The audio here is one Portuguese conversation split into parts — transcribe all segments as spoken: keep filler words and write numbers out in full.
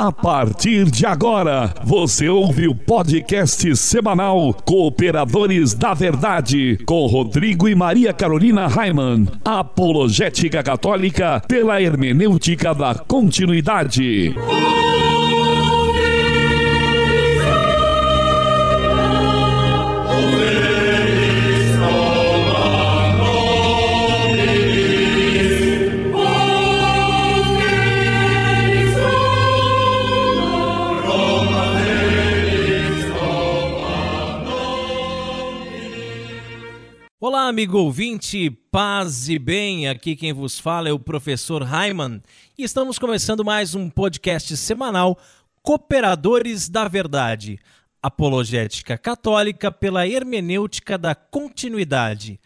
A partir de agora, você ouve o podcast semanal Cooperadores da Verdade, com Rodrigo e Maria Carolina Raiman, apologética católica pela hermenêutica da continuidade. Olá, amigo ouvinte, paz e bem, aqui quem vos fala é o professor Raiman e estamos começando mais um podcast semanal Cooperadores da Verdade, apologética católica pela hermenêutica da continuidade.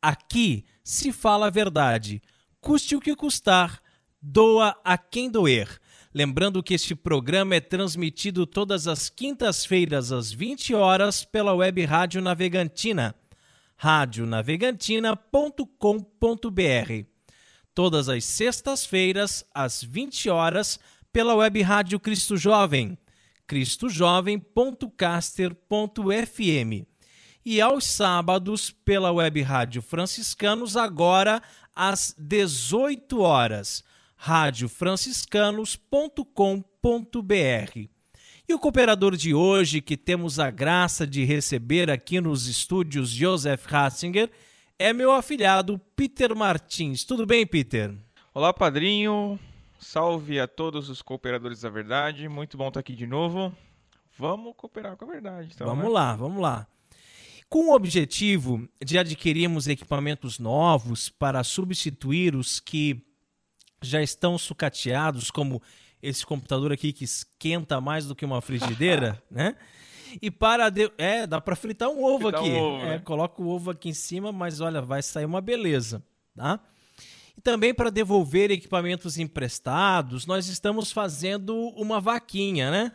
Aqui se fala a verdade, custe o que custar, doa a quem doer. Lembrando que este programa é transmitido todas as quintas-feiras às vinte horas pela web rádio Navegantina. rádio navegantina ponto com ponto br. Todas as sextas-feiras, às vinte horas, pela web rádio Cristo Jovem, cristo jovem ponto caster ponto f m. E aos sábados, pela web rádio Franciscanos Agora, às dezoito horas, rádio franciscanos ponto com ponto br. E o cooperador de hoje, que temos a graça de receber aqui nos estúdios Josef Hatzinger, é meu afilhado Peter Martins. Tudo bem, Peter? Olá, padrinho. Salve a todos os cooperadores da verdade. Muito bom estar aqui de novo. Vamos cooperar com a verdade. Então, vamos né? lá, vamos lá. Com o objetivo de adquirirmos equipamentos novos para substituir os que já estão sucateados, como esse computador aqui que esquenta mais do que uma frigideira, né? E para... De... É, dá para fritar um ovo fritar aqui. Um ovo, é, né? Coloca o ovo aqui em cima, mas olha, vai sair uma beleza, tá? E também para devolver equipamentos emprestados, nós estamos fazendo uma vaquinha, né?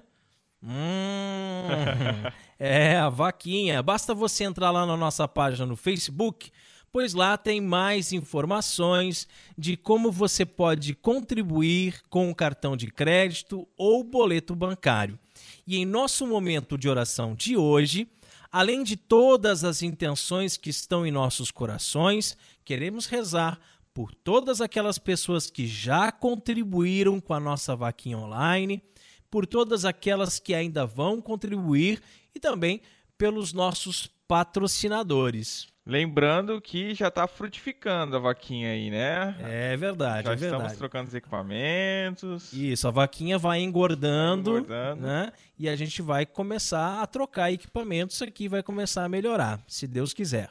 Hum, é, a vaquinha. Basta você entrar lá na nossa página no Facebook, pois lá tem mais informações de como você pode contribuir com o cartão de crédito ou boleto bancário. E em nosso momento de oração de hoje, além de todas as intenções que estão em nossos corações, queremos rezar por todas aquelas pessoas que já contribuíram com a nossa vaquinha online, por todas aquelas que ainda vão contribuir e também pelos nossos patrocinadores. Lembrando que já está frutificando a vaquinha aí, né? É verdade, já é verdade. Já estamos trocando os equipamentos. Isso, a vaquinha vai engordando, engordando, né? E a gente vai começar a trocar equipamentos aqui, vai começar a melhorar, se Deus quiser.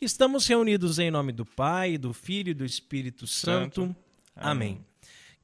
Estamos reunidos em nome do Pai, do Filho e do Espírito Santo. Santo. Amém. Amém.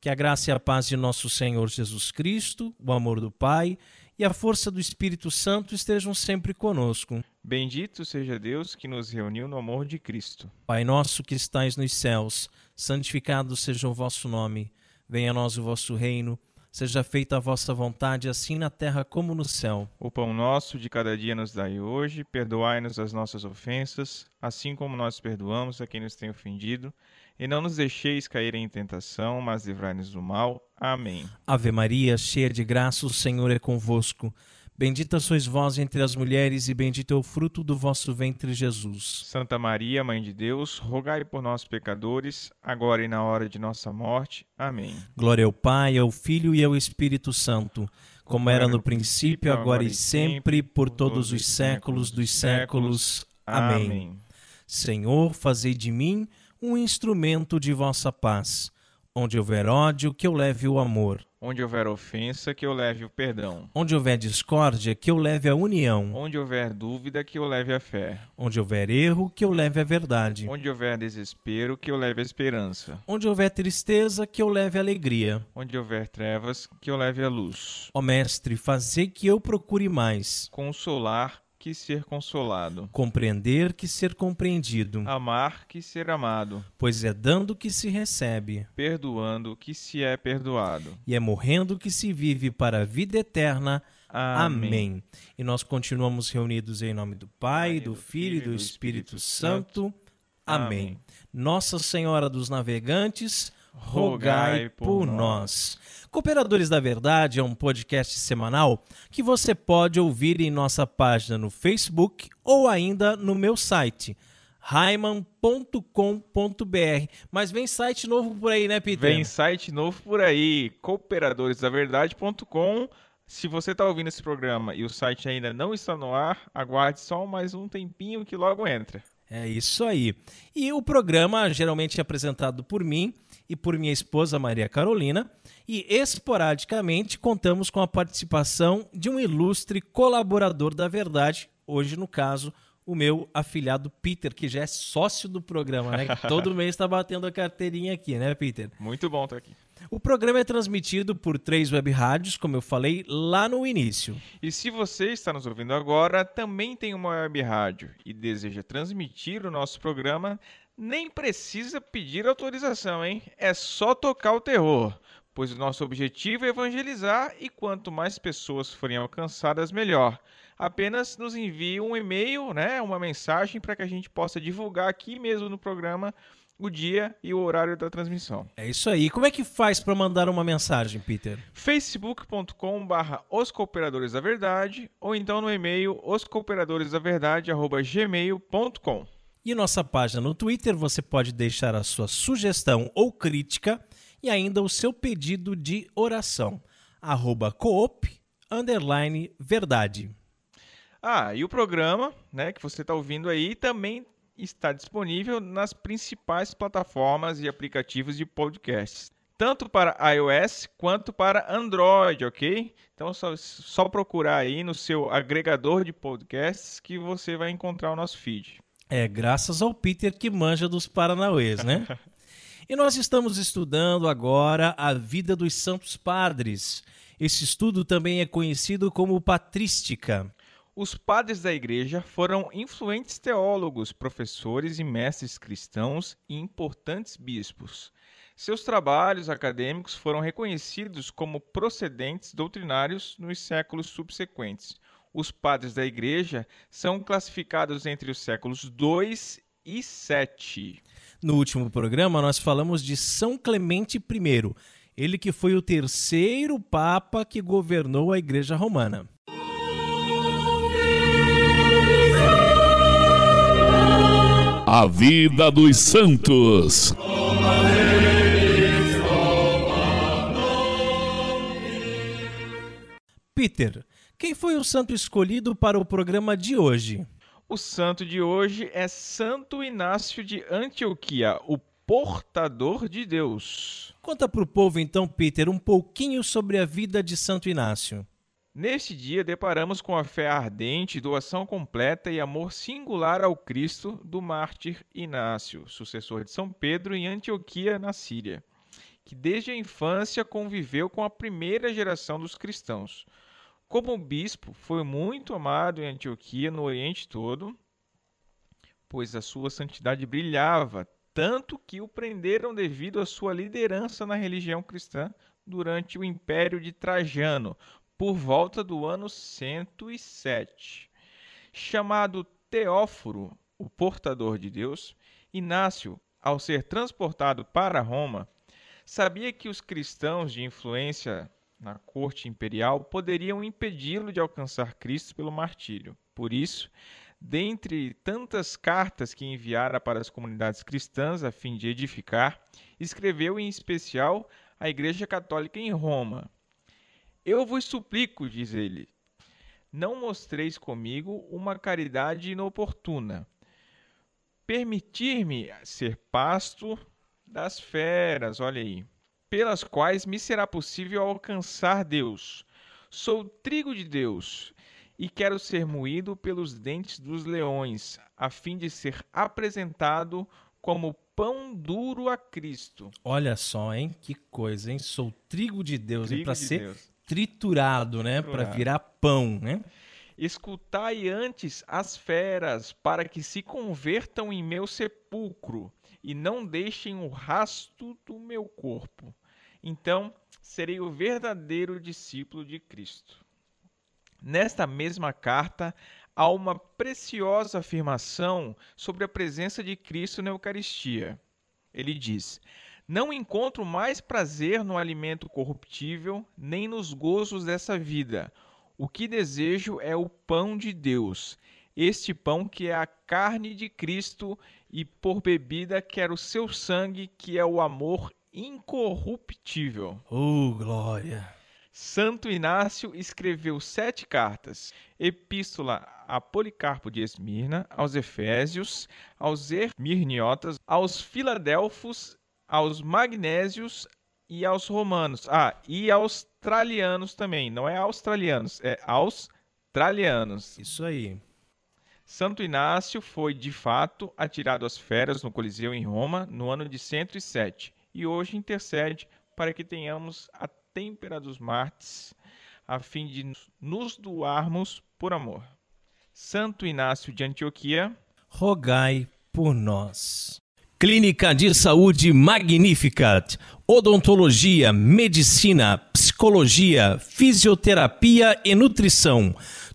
Que a graça e a paz de nosso Senhor Jesus Cristo, o amor do Pai e a força do Espírito Santo estejam sempre conosco. Bendito seja Deus que nos reuniu no amor de Cristo. Pai nosso que estais nos céus, santificado seja o vosso nome. Venha a nós o vosso reino. Seja feita a vossa vontade, assim na terra como no céu. O pão nosso de cada dia nos dai hoje. Perdoai-nos as nossas ofensas, assim como nós perdoamos a quem nos tem ofendido. E não nos deixeis cair em tentação, mas livrai-nos do mal. Amém. Ave Maria, cheia de graça, o Senhor é convosco. Bendita sois vós entre as mulheres e bendito é o fruto do vosso ventre, Jesus. Santa Maria, Mãe de Deus, rogai por nós, pecadores, agora e na hora de nossa morte. Amém. Glória ao Pai, ao Filho e ao Espírito Santo, como Glória era no princípio, agora e sempre, por todos os séculos dos séculos. Amém. Amém. Senhor, fazei de mim um instrumento de vossa paz. Onde houver ódio, que eu leve o amor. Onde houver ofensa, que eu leve o perdão. Onde houver discórdia, que eu leve a união. Onde houver dúvida, que eu leve a fé. Onde houver erro, que eu leve a verdade. Onde houver desespero, que eu leve a esperança. Onde houver tristeza, que eu leve a alegria. Onde houver trevas, que eu leve a luz. Ó Mestre, fazei que eu procure mais consolar que ser consolado, compreender que ser compreendido, amar que ser amado, pois é dando que se recebe, perdoando que se é perdoado, e é morrendo que se vive para a vida eterna. Amém. Amém. E nós continuamos reunidos em nome do Pai, Amém. do Filho e do, do Espírito, Espírito Santo. Santo. Amém. Amém. Nossa Senhora dos Navegantes, rogai por nós. Cooperadores da Verdade é um podcast semanal que você pode ouvir em nossa página no Facebook ou ainda no meu site, raiman ponto com ponto br. Mas vem site novo por aí, né, Peter? Vem site novo por aí, cooperadores da verdade ponto com. Se você está ouvindo esse programa e o site ainda não está no ar, aguarde só mais um tempinho que logo entra. É isso aí. E o programa geralmente é apresentado por mim e por minha esposa Maria Carolina, e esporadicamente contamos com a participação de um ilustre colaborador da verdade, hoje no caso o meu afilhado Peter, que já é sócio do programa, né? Todo mês está batendo a carteirinha aqui, né, Peter? Muito bom estar aqui. O programa é transmitido por três web rádios, como eu falei lá no início. E se você está nos ouvindo agora, também tem uma web rádio e deseja transmitir o nosso programa, nem precisa pedir autorização, hein? É só tocar o terror, pois o nosso objetivo é evangelizar e quanto mais pessoas forem alcançadas, melhor. Apenas nos envie um e-mail, né, uma mensagem para que a gente possa divulgar aqui mesmo no programa o dia e o horário da transmissão. É isso aí. Como é que faz para mandar uma mensagem, Peter? facebook ponto com barra os cooperadores da verdade ou então no e-mail os cooperadores da verdade arroba gmail ponto com. E nossa página no Twitter, você pode deixar a sua sugestão ou crítica e ainda o seu pedido de oração, arroba coop underline verdade. Ah, e o programa, né, que você está ouvindo aí também está disponível nas principais plataformas e aplicativos de podcasts, tanto para iOS quanto para Android, ok? Então, só, só procurar aí no seu agregador de podcasts que você vai encontrar o nosso feed. É, graças ao Peter que manja dos paranauês, né? E nós estamos estudando agora a vida dos santos padres. Esse estudo também é conhecido como patrística. Os padres da Igreja foram influentes teólogos, professores e mestres cristãos e importantes bispos. Seus trabalhos acadêmicos foram reconhecidos como procedentes doutrinários nos séculos subsequentes. Os padres da Igreja são classificados entre os séculos dois e sete. No último programa, nós falamos de São Clemente I, ele que foi o terceiro papa que governou a Igreja Romana. A vida dos santos. Peter, quem foi o santo escolhido para o programa de hoje? O santo de hoje é Santo Inácio de Antioquia, o portador de Deus. Conta para o povo então, Peter, um pouquinho sobre a vida de Santo Inácio. Neste dia, deparamos com a fé ardente, doação completa e amor singular ao Cristo do mártir Inácio, sucessor de São Pedro em Antioquia, na Síria, que desde a infância conviveu com a primeira geração dos cristãos. Como bispo, foi muito amado em Antioquia, no Oriente todo, pois a sua santidade brilhava, tanto que o prenderam devido à sua liderança na religião cristã durante o Império de Trajano, por volta do ano cento e sete. Chamado Teóforo, o portador de Deus, Inácio, ao ser transportado para Roma, sabia que os cristãos de influência na corte imperial poderiam impedi-lo de alcançar Cristo pelo martírio. Por isso, dentre tantas cartas que enviara para as comunidades cristãs a fim de edificar, escreveu em especial à Igreja Católica em Roma. Eu vos suplico, diz ele, não mostreis comigo uma caridade inoportuna. Permitir-me ser pasto das feras, olha aí, pelas quais me será possível alcançar Deus. Sou trigo de Deus e quero ser moído pelos dentes dos leões, a fim de ser apresentado como pão duro a Cristo. Olha só, hein? Que coisa, hein? Sou trigo de Deus. Trigo e para de ser... Deus. Triturado, né? Para virar pão, né? Escutai antes as feras, para que se convertam em meu sepulcro e não deixem o rasto do meu corpo. Então, serei o verdadeiro discípulo de Cristo. Nesta mesma carta, há uma preciosa afirmação sobre a presença de Cristo na Eucaristia. Ele diz: Não encontro mais prazer no alimento corruptível, nem nos gozos dessa vida. O que desejo é o pão de Deus, este pão que é a carne de Cristo, e por bebida quero o seu sangue, que é o amor incorruptível. Oh, glória! Santo Inácio escreveu sete cartas, epístola a Policarpo de Esmirna, aos Efésios, aos Esmirniotas, aos Filadelfos, aos Magnésios e aos Romanos. Ah, e aos Tralianos também. Não é australianos, é aos Tralianos. Isso aí. Santo Inácio foi, de fato, atirado às feras no Coliseu em Roma no ano de cento e sete e hoje intercede para que tenhamos a têmpera dos mártires, a fim de nos doarmos por amor. Santo Inácio de Antioquia, rogai por nós. Clínica de Saúde Magnificat, odontologia, medicina, psicologia, fisioterapia e nutrição.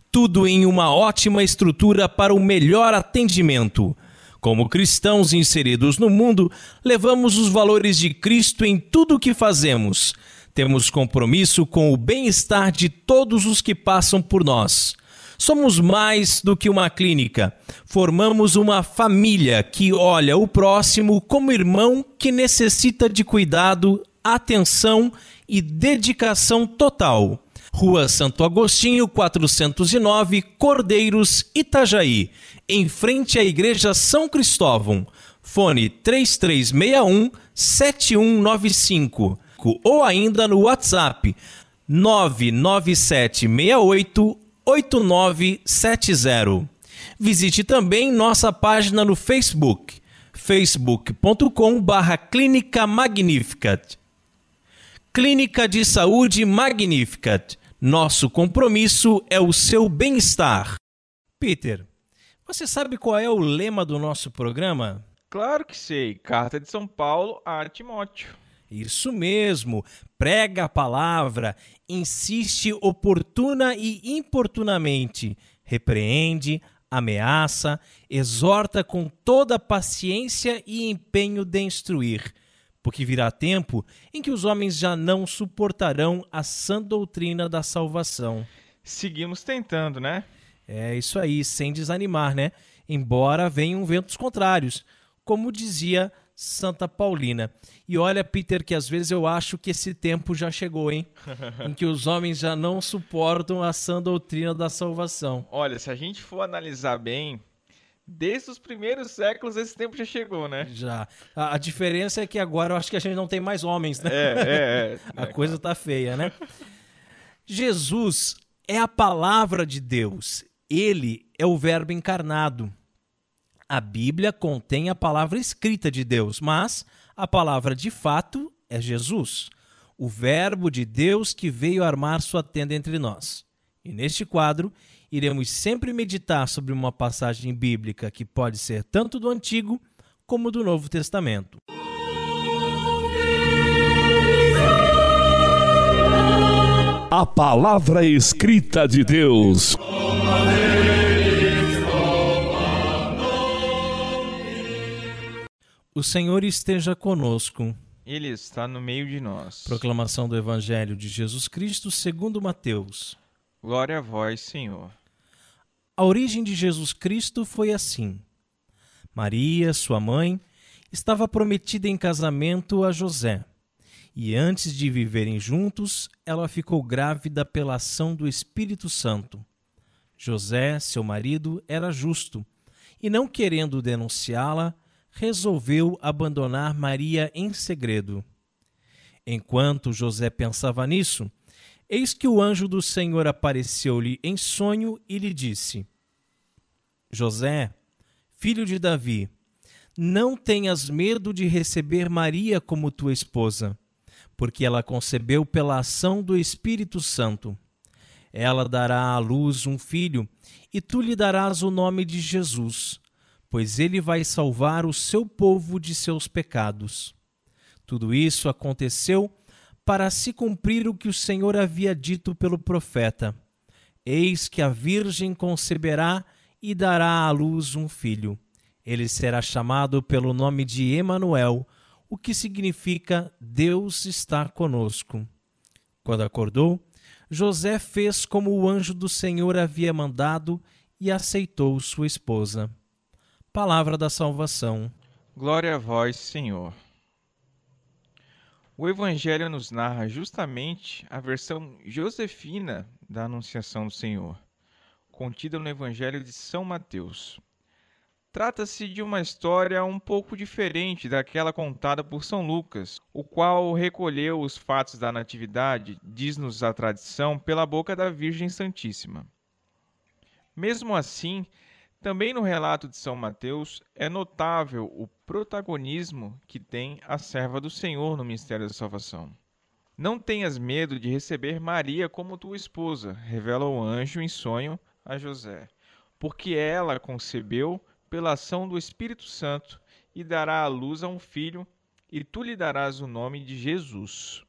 Tudo em uma ótima estrutura para o melhor atendimento. Como cristãos inseridos no mundo, levamos os valores de Cristo em tudo o que fazemos. Temos compromisso com o bem-estar de todos os que passam por nós. Somos mais do que uma clínica. Formamos uma família que olha o próximo como irmão que necessita de cuidado, atenção e dedicação total. Rua Santo Agostinho, quatrocentos e nove, Cordeiros, Itajaí, em frente à Igreja São Cristóvão. Fone três três seis um, sete um nove cinco ou ainda no WhatsApp nove nove sete seis oito, oito nove sete zero. Visite também nossa página no Facebook, facebook ponto com barra Clínica Magnificat. Clínica de Saúde Magnificat. Nosso compromisso é o seu bem-estar. Peter, você sabe qual é o lema do nosso programa? Claro que sei. Carta de São Paulo a Timóteo. Isso mesmo, prega a palavra, insiste oportuna e importunamente, repreende, ameaça, exorta com toda paciência e empenho de instruir, porque virá tempo em que os homens já não suportarão a sã doutrina da salvação. Seguimos tentando, né? É isso aí, sem desanimar, né? Embora venham ventos contrários, como dizia Santa Paulina. E olha, Peter, que às vezes eu acho que esse tempo já chegou, hein? Em que os homens já não suportam a sã doutrina da salvação. Olha, se a gente for analisar bem, desde os primeiros séculos esse tempo já chegou, né? Já. A, a diferença é que agora eu acho que a gente não tem mais homens, né? É, é, é. A coisa tá feia, né? Jesus é a palavra de Deus. Ele é o verbo encarnado. A Bíblia contém a palavra escrita de Deus, mas a palavra de fato é Jesus, o verbo de Deus que veio armar sua tenda entre nós. E neste quadro, iremos sempre meditar sobre uma passagem bíblica que pode ser tanto do Antigo como do Novo Testamento. A palavra escrita de Deus. O Senhor esteja conosco. Ele está no meio de nós. Proclamação do Evangelho de Jesus Cristo segundo Mateus. Glória a vós, Senhor. A origem de Jesus Cristo foi assim. Maria, sua mãe, estava prometida em casamento a José. E antes de viverem juntos, ela ficou grávida pela ação do Espírito Santo. José, seu marido, era justo e, não querendo denunciá-la, resolveu abandonar Maria em segredo. Enquanto José pensava nisso, eis que o anjo do Senhor apareceu-lhe em sonho e lhe disse: José, filho de Davi, não tenhas medo de receber Maria como tua esposa, porque ela concebeu pela ação do Espírito Santo. Ela dará à luz um filho, e tu lhe darás o nome de Jesus, pois ele vai salvar o seu povo de seus pecados. Tudo isso aconteceu para se cumprir o que o Senhor havia dito pelo profeta: Eis que a Virgem conceberá e dará à luz um filho. Ele será chamado pelo nome de Emanuel, o que significa Deus estar conosco. Quando acordou, José fez como o anjo do Senhor havia mandado e aceitou sua esposa. Palavra da salvação. Glória a vós, Senhor. O Evangelho nos narra justamente a versão josefina da Anunciação do Senhor, contida no Evangelho de São Mateus. Trata-se de uma história um pouco diferente daquela contada por São Lucas, o qual recolheu os fatos da Natividade, diz-nos a tradição, pela boca da Virgem Santíssima. Mesmo assim, também no relato de São Mateus é notável o protagonismo que tem a serva do Senhor no mistério da salvação. Não tenhas medo de receber Maria como tua esposa, revela o anjo em sonho a José, porque ela concebeu pela ação do Espírito Santo, e dará à luz a um filho, e tu lhe darás o nome de Jesus.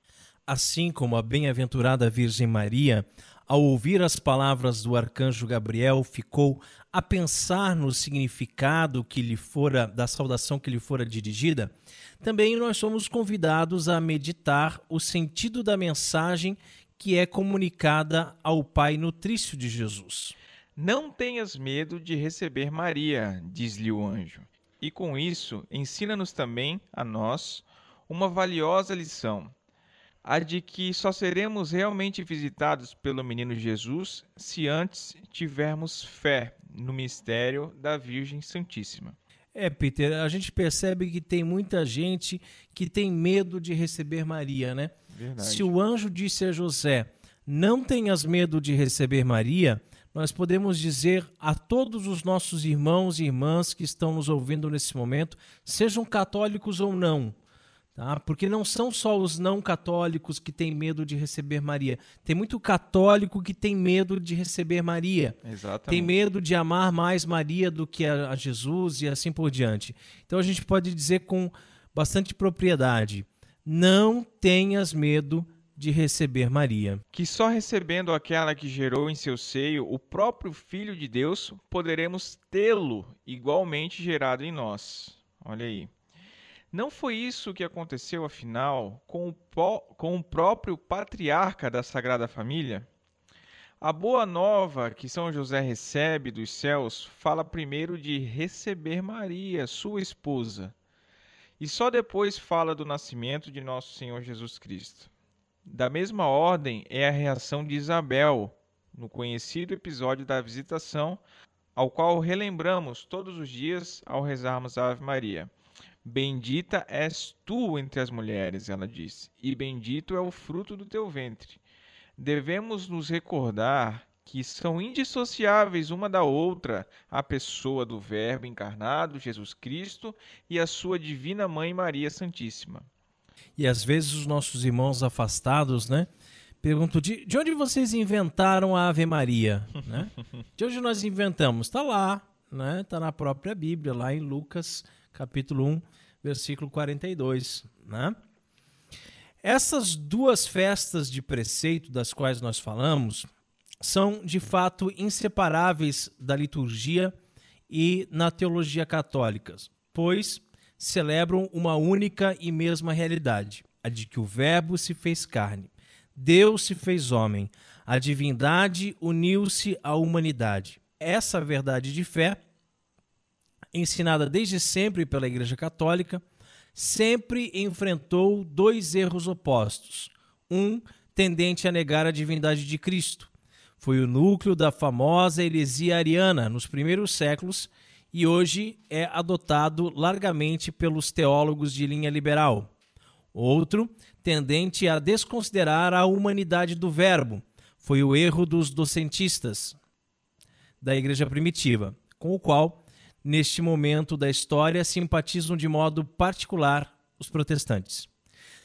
Assim como a bem-aventurada Virgem Maria, ao ouvir as palavras do arcanjo Gabriel, ficou a pensar no significado que lhe fora, da saudação que lhe fora dirigida, também nós somos convidados a meditar o sentido da mensagem que é comunicada ao Pai Nutrício de Jesus. Não tenhas medo de receber Maria, diz-lhe o anjo. E com isso, ensina-nos também, a nós, uma valiosa lição, a de que só seremos realmente visitados pelo menino Jesus se antes tivermos fé no mistério da Virgem Santíssima. É, Peter, a gente percebe que tem muita gente que tem medo de receber Maria, né? Verdade. Se o anjo disse a José, não tenhas medo de receber Maria, nós podemos dizer a todos os nossos irmãos e irmãs que estão nos ouvindo nesse momento, sejam católicos ou não, tá? Porque não são só os não católicos que têm medo de receber Maria. Tem muito católico que tem medo de receber Maria. Exatamente. Tem medo de amar mais Maria do que a Jesus e assim por diante. Então a gente pode dizer com bastante propriedade, não tenhas medo de receber Maria. Que só recebendo aquela que gerou em seu seio o próprio Filho de Deus, poderemos tê-lo igualmente gerado em nós. Olha aí. Não foi isso que aconteceu, afinal, com o, po- com o próprio patriarca da Sagrada Família? A boa nova que São José recebe dos céus fala primeiro de receber Maria, sua esposa, e só depois fala do nascimento de nosso Senhor Jesus Cristo. Da mesma ordem é a reação de Isabel, no conhecido episódio da visitação, ao qual relembramos todos os dias ao rezarmos a Ave Maria. Bendita és tu entre as mulheres, ela disse, e bendito é o fruto do teu ventre. Devemos nos recordar que são indissociáveis uma da outra a pessoa do Verbo encarnado, Jesus Cristo, e a sua divina Mãe Maria Santíssima. E às vezes os nossos irmãos afastados, né, perguntam, de, de onde vocês inventaram a Ave Maria? Né? De onde nós inventamos? Está lá, né? Está na própria Bíblia, lá em Lucas, capítulo um, versículo quarenta e dois. Né? Essas duas festas de preceito das quais nós falamos são, de fato, inseparáveis da liturgia e na teologia católica, pois celebram uma única e mesma realidade, a de que o Verbo se fez carne, Deus se fez homem, a divindade uniu-se à humanidade. Essa verdade de fé, ensinada desde sempre pela Igreja Católica, sempre enfrentou dois erros opostos. Um tendente a negar a divindade de Cristo. Foi o núcleo da famosa heresia ariana nos primeiros séculos, e hoje é adotado largamente pelos teólogos de linha liberal. Outro, tendente a desconsiderar a humanidade do Verbo, foi o erro dos docentistas da Igreja Primitiva, com o qual, neste momento da história, simpatizam de modo particular os protestantes.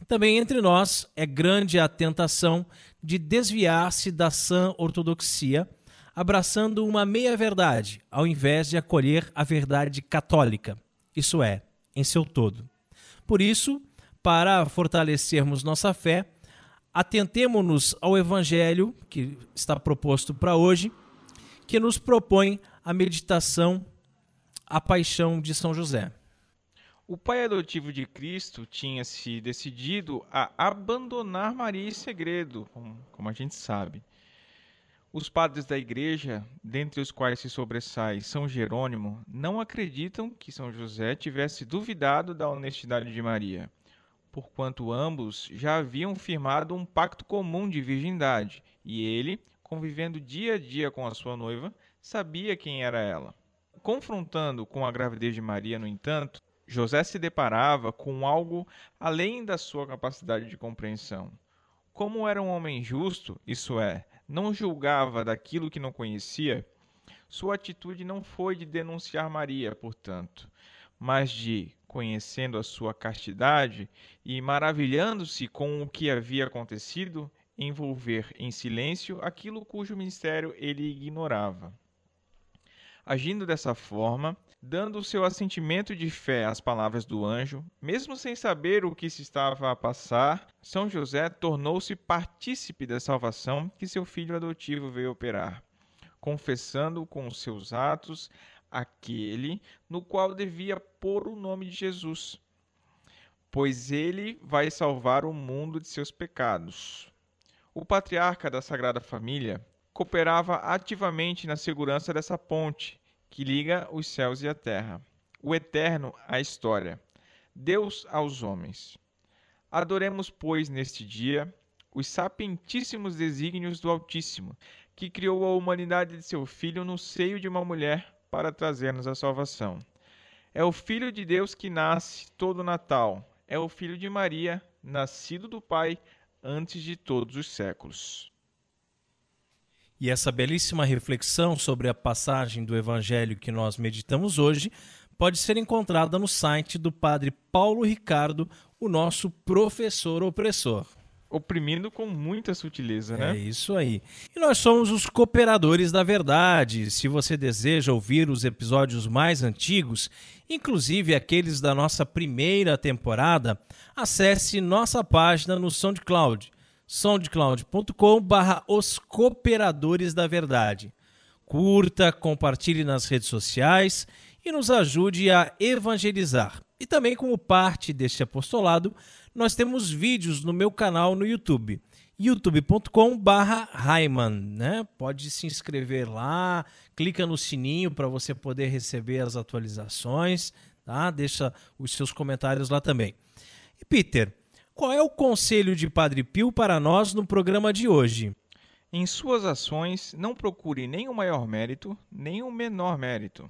Também entre nós é grande a tentação de desviar-se da sã ortodoxia, abraçando uma meia-verdade, ao invés de acolher a verdade católica, isso é, em seu todo. Por isso, para fortalecermos nossa fé, atentemo-nos ao Evangelho que está proposto para hoje, que nos propõe a meditação, a paixão de São José. O pai adotivo de Cristo tinha se decidido a abandonar Maria em segredo, como a gente sabe. Os padres da Igreja, dentre os quais se sobressai São Jerônimo, não acreditam que São José tivesse duvidado da honestidade de Maria, porquanto ambos já haviam firmado um pacto comum de virgindade, e ele, convivendo dia a dia com a sua noiva, sabia quem era ela. Confrontando com a gravidez de Maria, no entanto, José se deparava com algo além da sua capacidade de compreensão. Como era um homem justo, isso é, não julgava daquilo que não conhecia, sua atitude não foi de denunciar Maria, portanto, mas de, conhecendo a sua castidade e maravilhando-se com o que havia acontecido, envolver em silêncio aquilo cujo mistério ele ignorava. Agindo dessa forma, dando o seu assentimento de fé às palavras do anjo, mesmo sem saber o que se estava a passar, São José tornou-se partícipe da salvação que seu filho adotivo veio operar, confessando com os seus atos aquele no qual devia pôr o nome de Jesus, pois ele vai salvar o mundo de seus pecados. O patriarca da Sagrada Família cooperava ativamente na segurança dessa ponte que liga os céus e a terra, o eterno à história, Deus aos homens. Adoremos, pois, neste dia, os sapientíssimos desígnios do Altíssimo, que criou a humanidade de seu Filho no seio de uma mulher para trazer-nos a salvação. É o Filho de Deus que nasce todo o Natal, é o Filho de Maria, nascido do Pai antes de todos os séculos. E essa belíssima reflexão sobre a passagem do Evangelho que nós meditamos hoje pode ser encontrada no site do Padre Paulo Ricardo, o nosso professor opressor. Oprimindo com muita sutileza, né? É isso aí. E nós somos os Cooperadores da Verdade. Se você deseja ouvir os episódios mais antigos, inclusive aqueles da nossa primeira temporada, acesse nossa página no SoundCloud. soundcloud ponto com barra os cooperadores da verdade. Curta, compartilhe nas redes sociais e nos ajude a evangelizar. E também, como parte deste apostolado, nós temos vídeos no meu canal no YouTube, youtube ponto com barra raiman, né? Pode se inscrever lá, clica no sininho para você poder receber as atualizações, tá? Deixa os seus comentários lá também. E Peter, qual é o conselho de Padre Pio para nós no programa de hoje? Em suas ações, não procure nem o maior mérito, nem o menor mérito,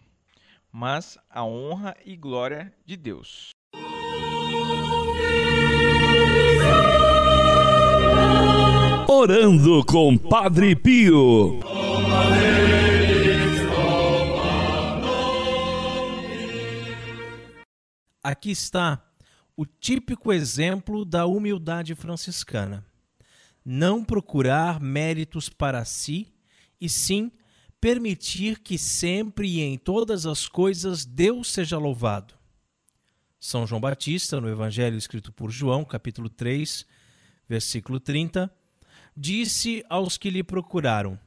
mas a honra e glória de Deus. Orando com Padre Pio. Aqui está o típico exemplo da humildade franciscana. Não procurar méritos para si, e sim permitir que sempre e em todas as coisas Deus seja louvado. São João Batista, no Evangelho escrito por João, capítulo três, versículo trinta, disse aos que lhe procuraram: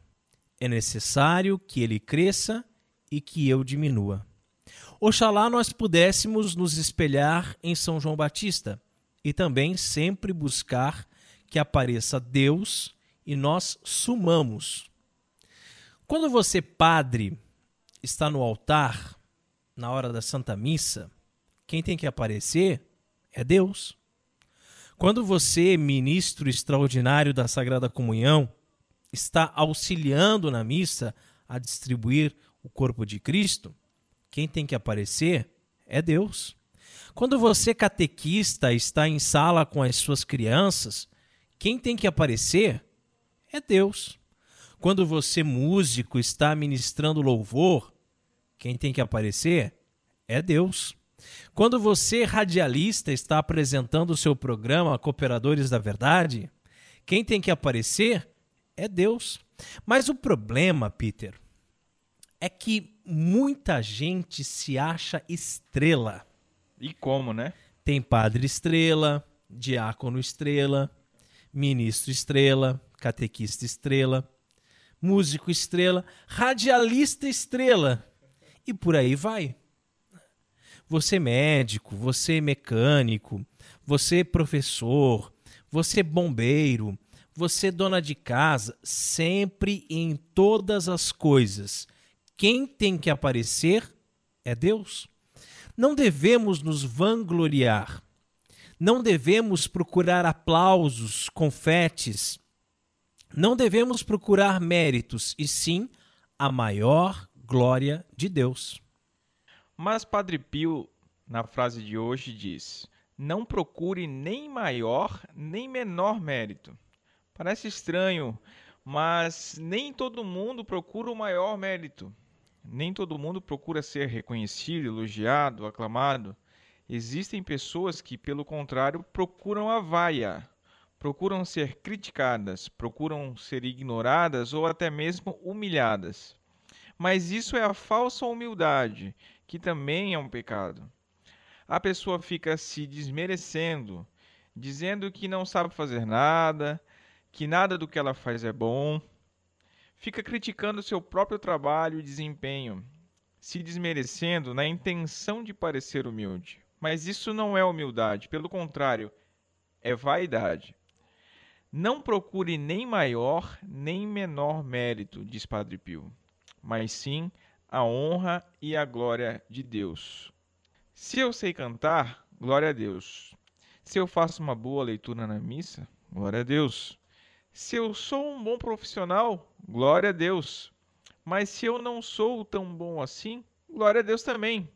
é necessário que ele cresça e que eu diminua. Oxalá nós pudéssemos nos espelhar em São João Batista e também sempre buscar que apareça Deus e nós sumamos. Quando você, padre, está no altar, na hora da Santa Missa, quem tem que aparecer é Deus. Quando você, ministro extraordinário da Sagrada Comunhão, está auxiliando na missa a distribuir o corpo de Cristo, quem tem que aparecer é Deus. Quando você, catequista, está em sala com as suas crianças, quem tem que aparecer é Deus. Quando você, músico, está ministrando louvor, quem tem que aparecer é Deus. Quando você, radialista, está apresentando o seu programa Cooperadores da Verdade, quem tem que aparecer é Deus. Mas o problema, Peter, é que muita gente se acha estrela. E como, né? Tem padre estrela, diácono estrela, ministro estrela, catequista estrela, músico estrela, radialista estrela, e por aí vai. Você médico, você mecânico, você professor, você bombeiro, você dona de casa, sempre e em todas as coisas, quem tem que aparecer é Deus. Não devemos nos vangloriar, não devemos procurar aplausos, confetes, não devemos procurar méritos, e sim a maior glória de Deus. Mas Padre Pio, na frase de hoje, diz: não procure nem maior nem menor mérito. Parece estranho, mas nem todo mundo procura o maior mérito. Nem todo mundo procura ser reconhecido, elogiado, aclamado. Existem pessoas que, pelo contrário, procuram a vaia, procuram ser criticadas, procuram ser ignoradas ou até mesmo humilhadas. Mas isso é a falsa humildade, que também é um pecado. A pessoa fica se desmerecendo, dizendo que não sabe fazer nada, que nada do que ela faz é bom. Fica criticando seu próprio trabalho e desempenho, se desmerecendo na intenção de parecer humilde. Mas isso não é humildade, pelo contrário, é vaidade. Não procure nem maior nem menor mérito, diz Padre Pio, mas sim a honra e a glória de Deus. Se eu sei cantar, glória a Deus. Se eu faço uma boa leitura na missa, glória a Deus. Se eu sou um bom profissional, glória a Deus. Mas se eu não sou tão bom assim, glória a Deus também.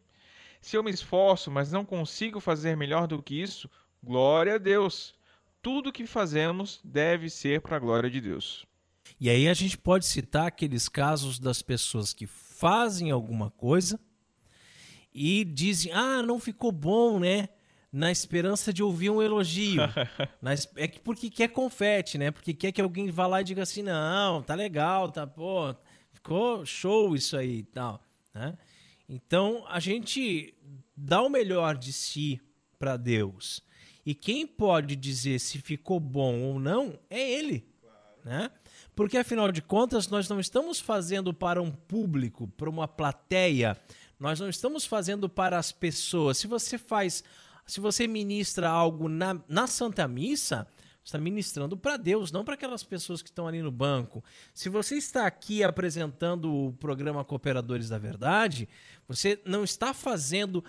Se eu me esforço, mas não consigo fazer melhor do que isso, glória a Deus. Tudo que fazemos deve ser para a glória de Deus. E aí a gente pode citar aqueles casos das pessoas que fazem alguma coisa e dizem: ah, não ficou bom, né? Na esperança de ouvir um elogio. É porque quer confete, né? Porque quer que alguém vá lá e diga assim: não, tá legal, tá, pô, ficou show isso aí e tal, né? Então a gente dá o melhor de si para Deus. E quem pode dizer se ficou bom ou não é Ele, né? Porque, afinal de contas, nós não estamos fazendo para um público, para uma plateia. Nós não estamos fazendo para as pessoas. Se você faz, se você ministra algo na, na Santa Missa, você está ministrando para Deus, não para aquelas pessoas que estão ali no banco. Se você está aqui apresentando o programa Cooperadores da Verdade, você não está fazendo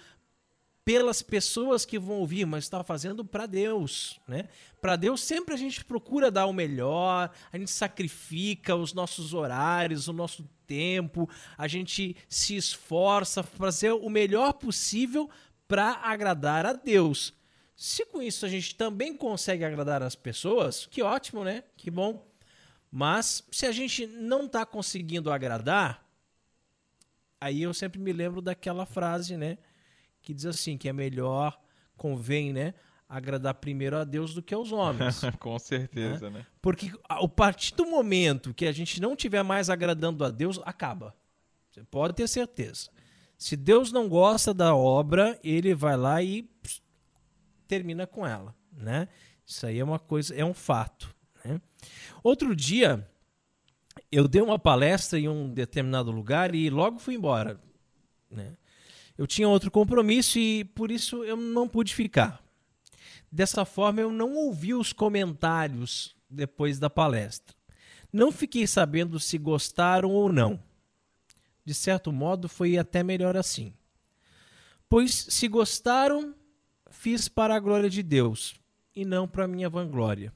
pelas pessoas que vão ouvir, mas está fazendo para Deus, né? Para Deus sempre a gente procura dar o melhor, a gente sacrifica os nossos horários, o nosso tempo, a gente se esforça para fazer o melhor possível para agradar a Deus. Se com isso a gente também consegue agradar as pessoas, que ótimo, né? Que bom. Mas se a gente não está conseguindo agradar, aí eu sempre me lembro daquela frase, né? Que diz assim, que é melhor, convém, né, agradar primeiro a Deus do que aos homens. Com certeza, né? né? Porque a partir do momento que a gente não estiver mais agradando a Deus, acaba. Você pode ter certeza. Se Deus não gosta da obra, ele vai lá e pss, termina com ela, né? Isso aí é uma coisa, é um fato, né? Outro dia, eu dei uma palestra em um determinado lugar e logo fui embora, né? Eu tinha outro compromisso e, por isso, eu não pude ficar. Dessa forma, eu não ouvi os comentários depois da palestra. Não fiquei sabendo se gostaram ou não. De certo modo, foi até melhor assim. Pois, se gostaram, fiz para a glória de Deus e não para a minha vanglória.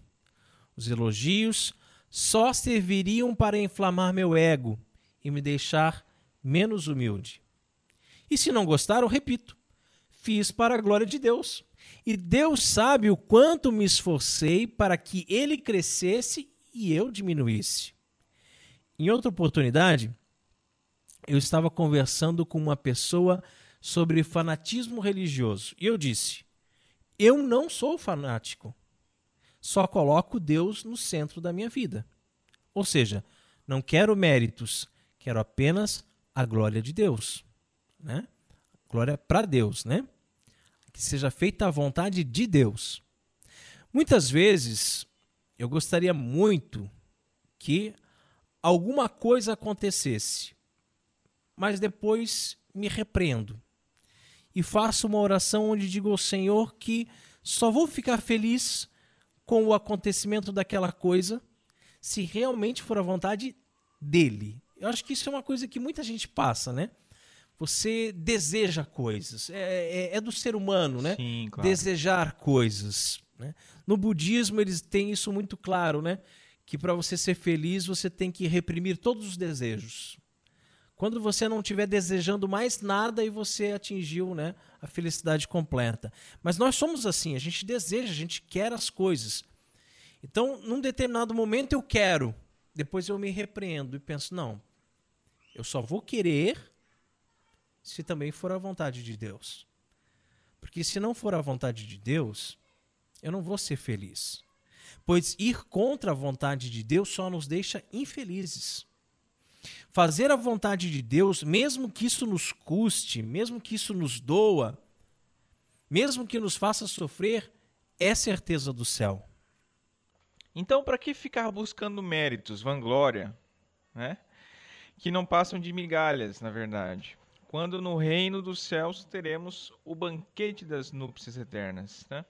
Os elogios só serviriam para inflamar meu ego e me deixar menos humilde. E se não gostaram, repito, fiz para a glória de Deus. E Deus sabe o quanto me esforcei para que ele crescesse e eu diminuísse. Em outra oportunidade, eu estava conversando com uma pessoa sobre fanatismo religioso. E eu disse: eu não sou fanático, só coloco Deus no centro da minha vida. Ou seja, não quero méritos, quero apenas a glória de Deus. Né? Glória para Deus, né? Que seja feita a vontade de Deus. Muitas vezes eu gostaria muito que alguma coisa acontecesse, mas depois me repreendo. e faço uma oração onde digo ao Senhor que só vou ficar feliz com o acontecimento daquela coisa se realmente for a vontade dele. Eu acho que isso é uma coisa que muita gente passa, né? Você deseja coisas. É, é, é do ser humano, né? Sim, claro. Desejar coisas. Né? No budismo eles têm isso muito claro, né? Que para você ser feliz você tem que reprimir todos os desejos. Quando você não estiver desejando mais nada e você atingiu, né, a felicidade completa. Mas nós somos assim, a gente deseja, a gente quer as coisas. Então, num determinado momento eu quero, depois eu me repreendo e penso, não, eu só vou querer se também for a vontade de Deus. Porque se não for a vontade de Deus, eu não vou ser feliz. Pois ir contra a vontade de Deus só nos deixa infelizes. Fazer a vontade de Deus, mesmo que isso nos custe, mesmo que isso nos doa, mesmo que nos faça sofrer, é certeza do céu. Então, para que ficar buscando méritos, vanglória, né? Que não passam de migalhas, na verdade? Quando no reino dos céus teremos o banquete das núpcias eternas, né?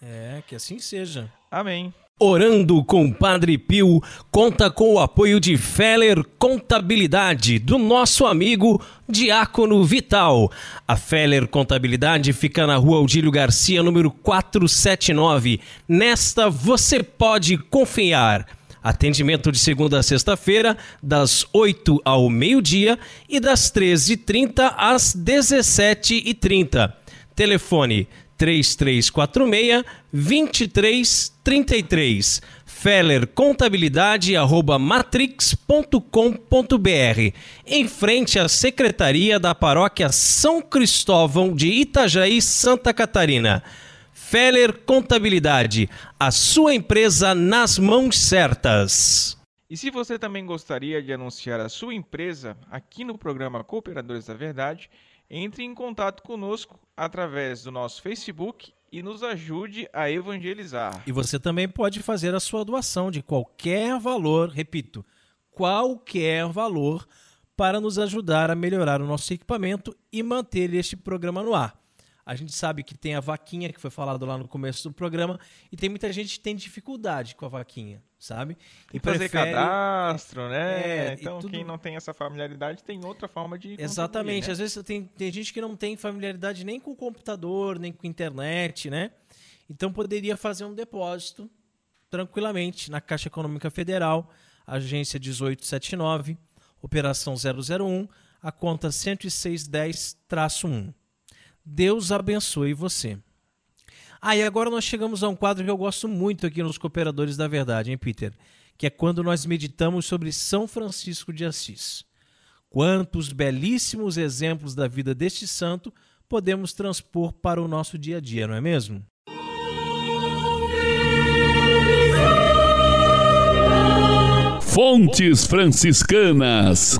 É, que assim seja. Amém. Orando com o Padre Pio conta com o apoio de Feller Contabilidade, do nosso amigo Diácono Vital. A Feller Contabilidade fica na Rua Audílio Garcia, número quatrocentos e setenta e nove. Nesta você pode confiar. Atendimento de segunda a sexta-feira, das oito ao meio-dia e das treze e trinta às dezessete e trinta. Telefone três três quatro seis, dois três três três. Feller Contabilidade, arroba matrix ponto com ponto br. Em frente à Secretaria da Paróquia São Cristóvão de Itajaí, Santa Catarina. Feller Contabilidade, a sua empresa nas mãos certas. E se você também gostaria de anunciar a sua empresa aqui no programa Cooperadores da Verdade, entre em contato conosco através do nosso Facebook e nos ajude a evangelizar. E você também pode fazer a sua doação de qualquer valor, repito, qualquer valor, para nos ajudar a melhorar o nosso equipamento e manter este programa no ar. A gente sabe que tem a vaquinha, que foi falado lá no começo do programa, e tem muita gente que tem dificuldade com a vaquinha, sabe? E prefere... fazer cadastro, né? É, então, tudo... quem não tem essa familiaridade tem outra forma de... Exatamente. Né? Às vezes tem, tem gente que não tem familiaridade nem com o computador, nem com a internet, né? Então, poderia fazer um depósito tranquilamente na Caixa Econômica Federal, agência dezoito setenta e nove, operação zero zero um, a conta cento e seis dez um. Deus abençoe você. Ah, e agora nós chegamos a um quadro que eu gosto muito aqui nos Cooperadores da Verdade, hein, Peter? Que é quando nós meditamos sobre São Francisco de Assis. Quantos belíssimos exemplos da vida deste santo podemos transpor para o nosso dia a dia, não é mesmo? Fontes Franciscanas.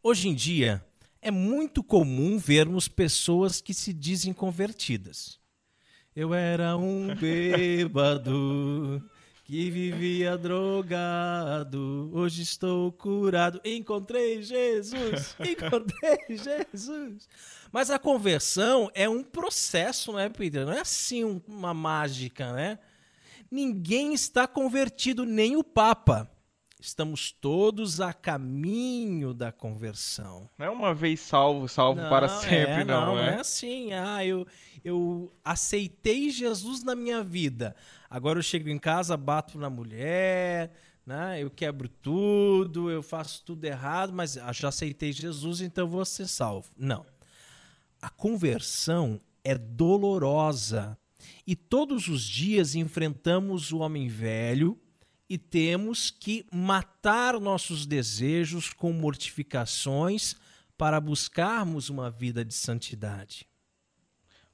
Hoje em dia, é muito comum vermos pessoas que se dizem convertidas. Eu era um bêbado que vivia drogado, hoje estou curado, encontrei Jesus, encontrei Jesus. Mas a conversão é um processo, não é, Pedro? Não é assim uma mágica, né? Ninguém está convertido, nem o Papa. Estamos todos a caminho da conversão. Não é uma vez salvo, salvo não, para sempre, é, não, não, é? Não, é assim. Ah, eu, eu aceitei Jesus na minha vida. Agora eu chego em casa, bato na mulher, né? Eu quebro tudo, eu faço tudo errado, mas já aceitei Jesus, então eu vou ser salvo. Não. A conversão é dolorosa. E todos os dias enfrentamos o homem velho, e temos que matar nossos desejos com mortificações para buscarmos uma vida de santidade.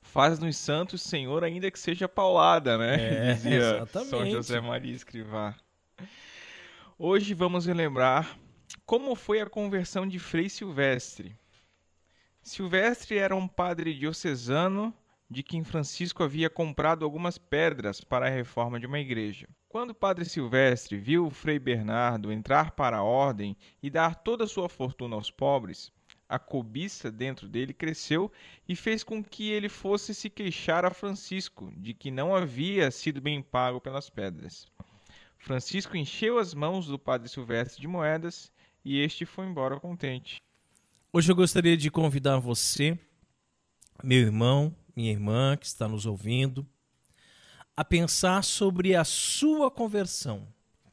Faz-nos santos, Senhor, ainda que seja paulada, né? É, dizia exatamente. São José Maria Escrivá. Hoje vamos relembrar como foi a conversão de Frei Silvestre. Silvestre era um padre diocesano de que Francisco havia comprado algumas pedras para a reforma de uma igreja. Quando o padre Silvestre viu o Frei Bernardo entrar para a ordem e dar toda a sua fortuna aos pobres, a cobiça dentro dele cresceu e fez com que ele fosse se queixar a Francisco de que não havia sido bem pago pelas pedras. Francisco encheu as mãos do padre Silvestre de moedas e este foi embora contente. Hoje eu gostaria de convidar você, meu irmão, minha irmã que está nos ouvindo, a pensar sobre a sua conversão.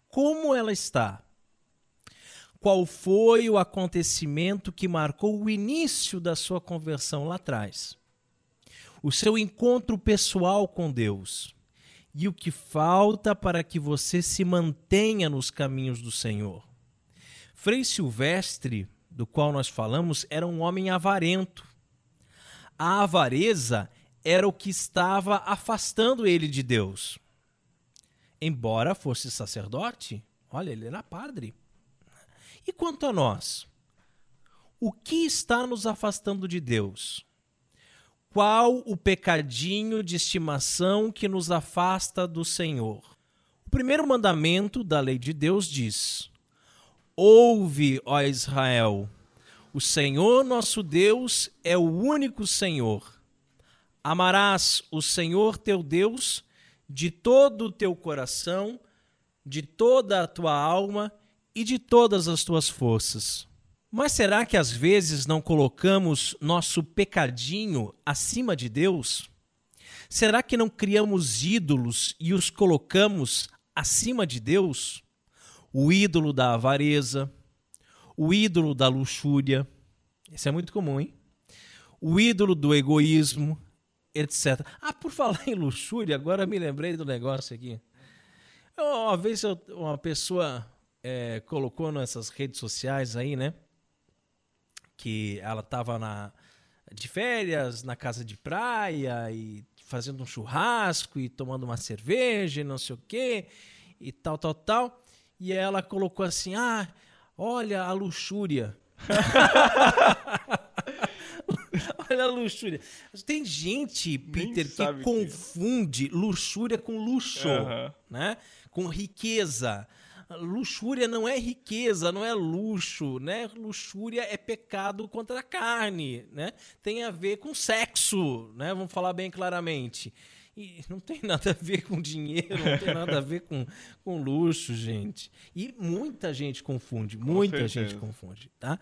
Como ela está? Qual foi o acontecimento que marcou o início da sua conversão lá atrás? O seu encontro pessoal com Deus. E o que falta para que você se mantenha nos caminhos do Senhor? Frei Silvestre, do qual nós falamos, era um homem avarento. A avareza era o que estava afastando ele de Deus. Embora fosse sacerdote, olha, ele era padre. E quanto a nós? O que está nos afastando de Deus? Qual o pecadinho de estimação que nos afasta do Senhor? O primeiro mandamento da lei de Deus diz: ouve, ó Israel, o Senhor nosso Deus é o único Senhor. Amarás o Senhor teu Deus de todo o teu coração, de toda a tua alma e de todas as tuas forças. Mas será que às vezes não colocamos nosso pecadinho acima de Deus? Será que não criamos ídolos e os colocamos acima de Deus? O ídolo da avareza, o ídolo da luxúria, isso é muito comum, hein? O ídolo do egoísmo, etcétera. Ah, por falar em luxúria, agora me lembrei do negócio aqui. Eu, uma vez eu, uma pessoa... É, colocou nessas redes sociais aí, né? Que ela estava na, de férias, na casa de praia, e fazendo um churrasco e tomando uma cerveja e não sei o quê, e tal, tal, tal. E ela colocou assim: ah, olha a luxúria. Olha a luxúria. Tem gente, Peter, que confunde que... luxúria com luxo, uhum. né? Com riqueza. Luxúria não é riqueza, não é luxo, né? Luxúria é pecado contra a carne, né? Tem a ver com sexo, né? Vamos falar bem claramente. E não tem nada a ver com dinheiro, não tem nada a ver com, com luxo, gente. E muita gente confunde, muita gente confunde, tá?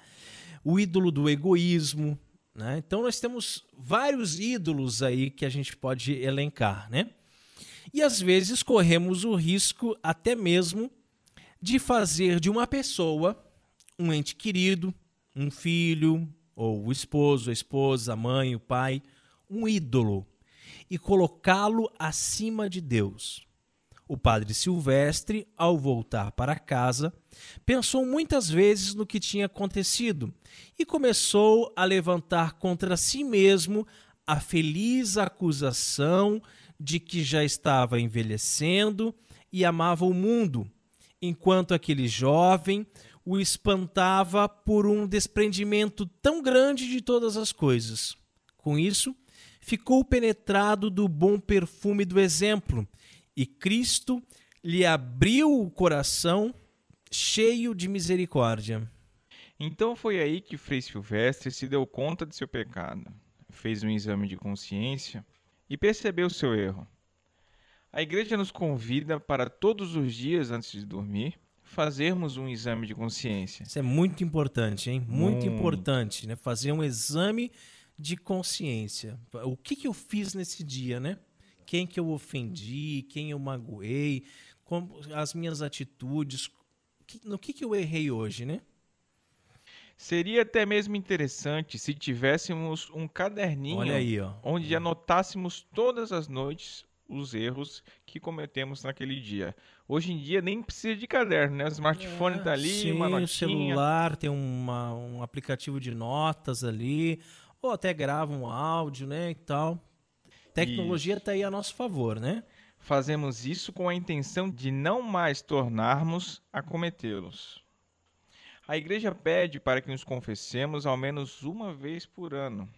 O ídolo do egoísmo, né? Então nós temos vários ídolos aí que a gente pode elencar, né? E às vezes corremos o risco até mesmo de fazer de uma pessoa um ente querido, um filho, ou o esposo, a esposa, a mãe, o pai, um ídolo, e colocá-lo acima de Deus. O padre Silvestre, ao voltar para casa, pensou muitas vezes no que tinha acontecido e começou a levantar contra si mesmo a feliz acusação de que já estava envelhecendo e amava o mundo, enquanto aquele jovem o espantava por um desprendimento tão grande de todas as coisas. Com isso, ficou penetrado do bom perfume do exemplo, e Cristo lhe abriu o coração cheio de misericórdia. Então foi aí que Frei Silvestre se deu conta de seu pecado, fez um exame de consciência e percebeu seu erro. A Igreja nos convida para todos os dias, antes de dormir, fazermos um exame de consciência. Isso é muito importante, hein? Muito, muito importante, né? Fazer um exame de consciência. O que que eu fiz nesse dia, né? Quem que eu ofendi, quem eu magoei, como as minhas atitudes, no que que eu errei hoje, né? Seria até mesmo interessante se tivéssemos um caderninho, olha aí, ó, onde anotássemos todas as noites os erros que cometemos naquele dia. Hoje em dia nem precisa de caderno, né? O smartphone está é, ali, sim, uma notinha. Sim, o celular tem uma, um aplicativo de notas ali, ou até grava um áudio, né, e tal. Tecnologia está aí a nosso favor, né? Fazemos isso com a intenção de não mais tornarmos a cometê-los. A Igreja pede para que nos confessemos ao menos uma vez por ano.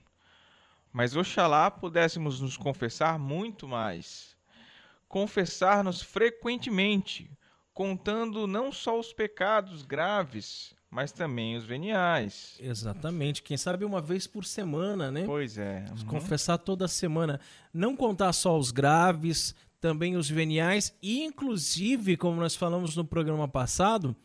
Mas oxalá pudéssemos nos confessar muito mais. Confessar-nos frequentemente, contando não só os pecados graves, mas também os veniais. Exatamente. Quem sabe uma vez por semana, né? Pois é. Uhum. Confessar toda semana. Não contar só os graves, também os veniais. E, inclusive, como nós falamos no programa passado,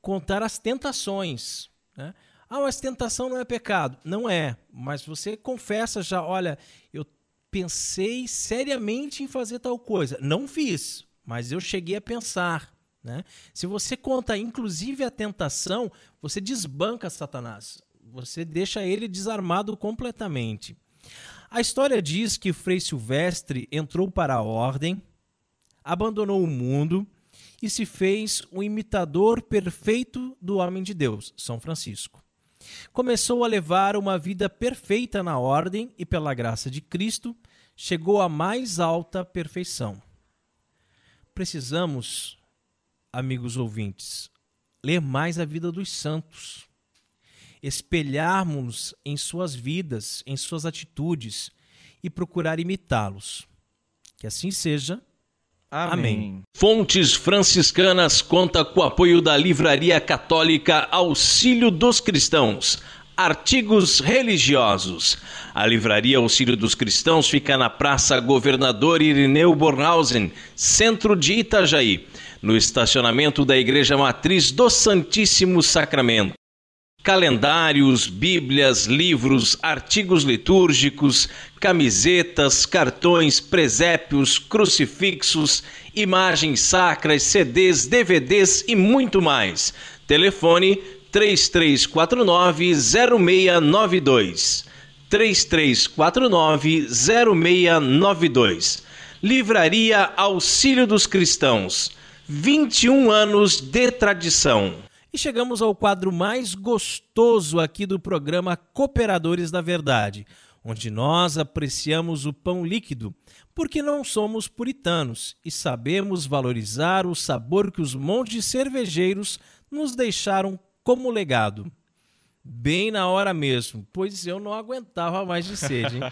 contar as tentações, né? Ah, mas tentação não é pecado. Não é. Mas você confessa já, olha, eu pensei seriamente em fazer tal coisa. Não fiz, mas eu cheguei a pensar. Né? Se você conta inclusive a tentação, você desbanca Satanás, você deixa ele desarmado completamente. A história diz que Frei Silvestre entrou para a ordem, abandonou o mundo e se fez um imitador perfeito do homem de Deus, São Francisco. Começou a levar uma vida perfeita na ordem e, pela graça de Cristo, chegou à mais alta perfeição. Precisamos, amigos ouvintes, ler mais a vida dos santos, espelharmos-nos em suas vidas, em suas atitudes e procurar imitá-los. Que assim seja. Amém. Amém. Fontes Franciscanas conta com o apoio da Livraria Católica Auxílio dos Cristãos. Artigos religiosos. A Livraria Auxílio dos Cristãos fica na Praça Governador Irineu Bornhausen, centro de Itajaí, no estacionamento da Igreja Matriz do Santíssimo Sacramento. Calendários, bíblias, livros, artigos litúrgicos, camisetas, cartões, presépios, crucifixos, imagens sacras, C Ds, D V Ds e muito mais. Telefone três três quatro nove, zero seis nove dois, três três quatro nove, zero seis nove dois. Livraria Auxílio dos Cristãos, vinte e um anos de tradição. E chegamos ao quadro mais gostoso aqui do programa Cooperadores da Verdade, onde nós apreciamos o pão líquido, porque não somos puritanos e sabemos valorizar o sabor que os montes cervejeiros nos deixaram como legado. Bem na hora mesmo, pois eu não aguentava mais de sede, hein?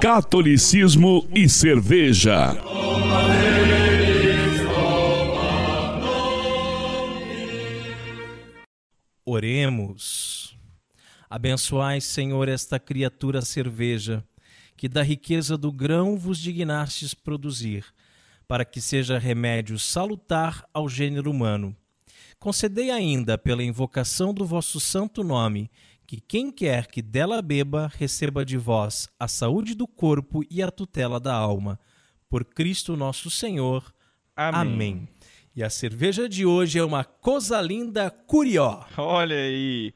Catolicismo e cerveja. Oremos. Abençoai, Senhor, esta criatura cerveja, que da riqueza do grão vos dignastes produzir, para que seja remédio salutar ao gênero humano. Concedei ainda, pela invocação do vosso santo nome, que quem quer que dela beba, receba de vós a saúde do corpo e a tutela da alma. Por Cristo nosso Senhor. Amém. Amém. E a cerveja de hoje é uma Cozalinda Curió. Olha aí,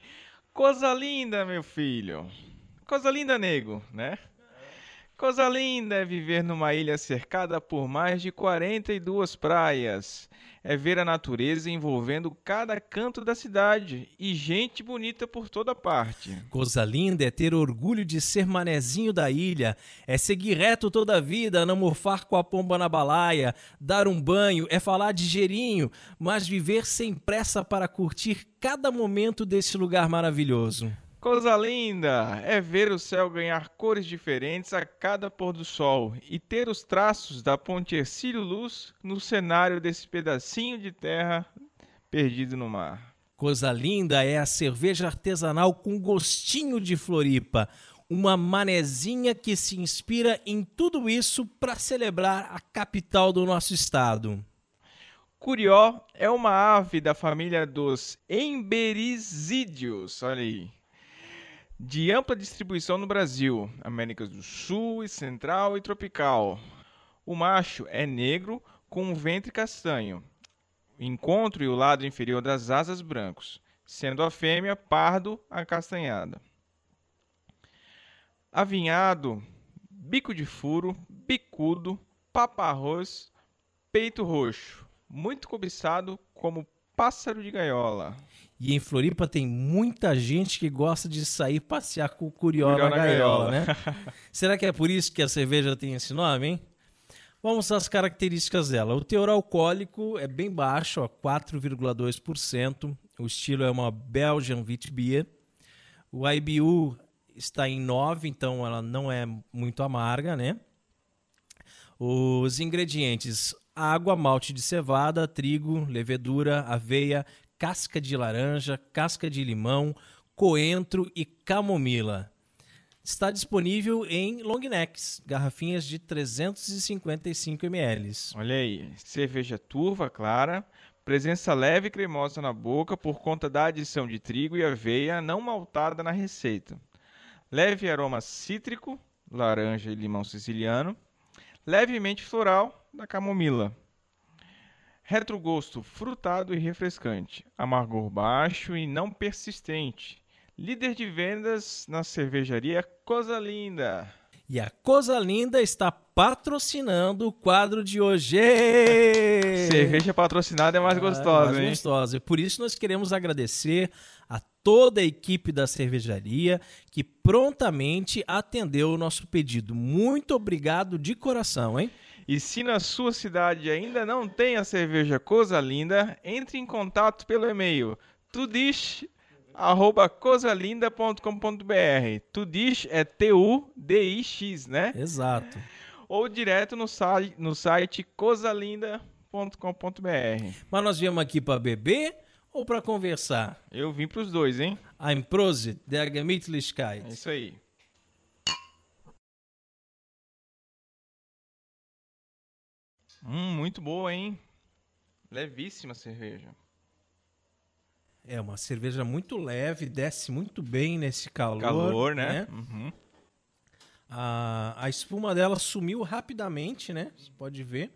Cozalinda, meu filho. Cozalinda, nego, né? Coisa linda é viver numa ilha cercada por mais de quarenta e duas praias. É ver a natureza envolvendo cada canto da cidade e gente bonita por toda parte. Coisa linda é ter orgulho de ser manezinho da ilha. É seguir reto toda a vida, não morfar com a pomba na balaia, dar um banho, é falar de jerinho, mas viver sem pressa para curtir cada momento desse lugar maravilhoso. Coisa linda é ver o céu ganhar cores diferentes a cada pôr do sol e ter os traços da Ponte Hercílio Luz no cenário desse pedacinho de terra perdido no mar. Coisa linda é a cerveja artesanal com gostinho de Floripa, uma manezinha que se inspira em tudo isso para celebrar a capital do nosso estado. Curió é uma ave da família dos emberisídeos, olha aí, de ampla distribuição no Brasil, Américas do Sul, Central e Tropical. O macho é negro com o ventre castanho, o encontro e o lado inferior das asas brancos, sendo a fêmea pardo acastanhada. Avinhado, bico de furo, bicudo, paparroz, peito roxo, muito cobiçado como pássaro de gaiola. E em Floripa tem muita gente que gosta de sair passear com o curió na gaiola, gaiola, né? Será que é por isso que a cerveja tem esse nome, hein? Vamos às características dela. O teor alcoólico é bem baixo, ó, quatro vírgula dois por cento. O estilo é uma Belgian Witbier. O I B U está em nove, então ela não é muito amarga, né? Os ingredientes: água, malte de cevada, trigo, levedura, aveia, casca de laranja, casca de limão, coentro e camomila. Está disponível em long necks, garrafinhas de trezentos e cinquenta e cinco mililitros. Olha aí, cerveja turva, clara, presença leve e cremosa na boca por conta da adição de trigo e aveia não maltada na receita. Leve aroma cítrico, laranja e limão siciliano, levemente floral, da camomila. Retrogosto frutado e refrescante, amargor baixo e não persistente. Líder de vendas na cervejaria Cozalinda. E a Cozalinda está patrocinando o quadro de hoje. Cerveja patrocinada é mais ah, gostosa, mais hein? Mais gostosa. E por isso nós queremos agradecer a toda a equipe da cervejaria que prontamente atendeu o nosso pedido. Muito obrigado de coração, hein? E se na sua cidade ainda não tem a cerveja Cozalinda, entre em contato pelo e-mail tudish arroba cozalinda ponto com ponto br. Tudix é T U D I X, né? Exato. Ou direto no, sal, no site cozalinda ponto com ponto br. Mas nós viemos aqui para beber ou para conversar? Eu vim para os dois, hein? Ein Prosit, der Gemütlichkeit. É isso aí. Hum, muito boa, hein? Levíssima cerveja. É uma cerveja muito leve, desce muito bem nesse calor. Calor, né? né? Uhum. A, a espuma dela sumiu rapidamente, né? Você pode ver.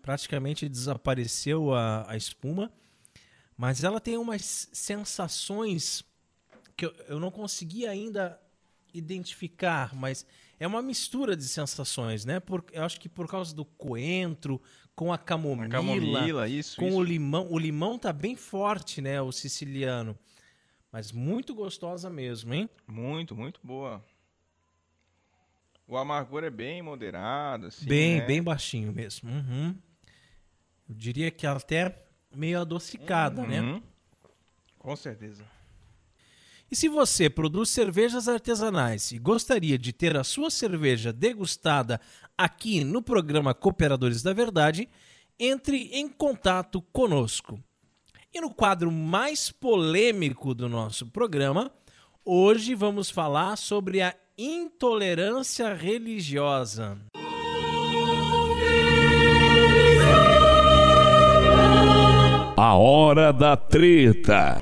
Praticamente desapareceu a, a espuma. Mas ela tem umas sensações que eu, eu não consegui ainda identificar, mas é uma mistura de sensações, né? Por, eu acho que por causa do coentro com a camomila, a camomila isso, com isso. o limão. O limão tá bem forte, né? O siciliano. Mas muito gostosa mesmo, hein? Muito, muito boa. O amargor é bem moderado, assim, Bem, né? bem baixinho mesmo. Uhum. Eu diria que até meio adocicada, uhum. né? Com certeza. E se você produz cervejas artesanais e gostaria de ter a sua cerveja degustada aqui no programa Cooperadores da Verdade, entre em contato conosco. E no quadro mais polêmico do nosso programa, hoje vamos falar sobre a intolerância religiosa. A hora da treta.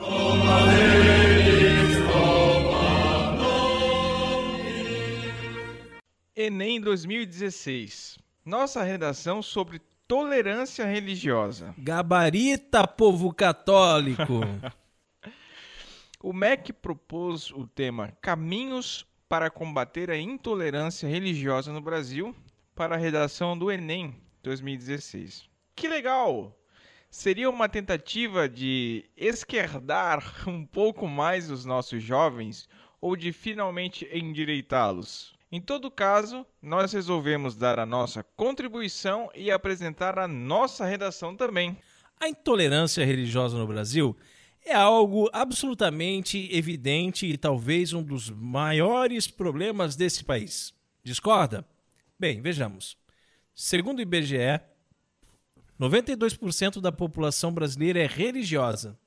Enem dois mil e dezesseis. Nossa redação sobre tolerância religiosa. Gabarita, povo católico! O M E C propôs o tema Caminhos para combater a intolerância religiosa no Brasil para a redação do Enem dois mil e dezesseis. Que legal! Seria uma tentativa de esquerdar um pouco mais os nossos jovens ou de finalmente endireitá-los? Em todo caso, nós resolvemos dar a nossa contribuição e apresentar a nossa redação também. A intolerância religiosa no Brasil é algo absolutamente evidente e talvez um dos maiores problemas desse país. Discorda? Bem, vejamos. Segundo o I B G E, noventa e dois por cento da população brasileira é religiosa,